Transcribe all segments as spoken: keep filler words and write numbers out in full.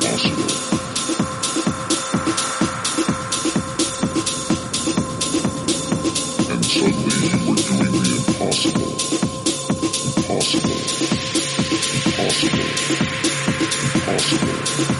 impossible. And suddenly you were doing the impossible. Impossible. Impossible. Impossible. Impossible. Impossible.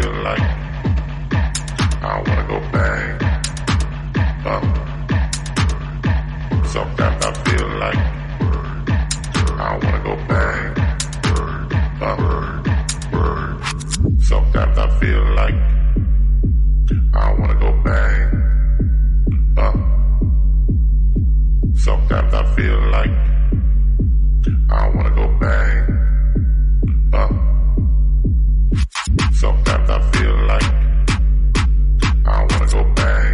feel like I wanna go back up. Sometimes I feel like I wanna go back up. Sometimes I feel like I wanna go back up. Sometimes I feel like I wanna go back up. Sometimes I feel like I wanna go back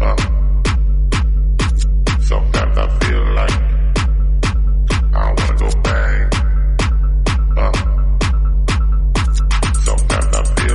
up. Sometimes I feel like I wanna go back up. Sometimes I feel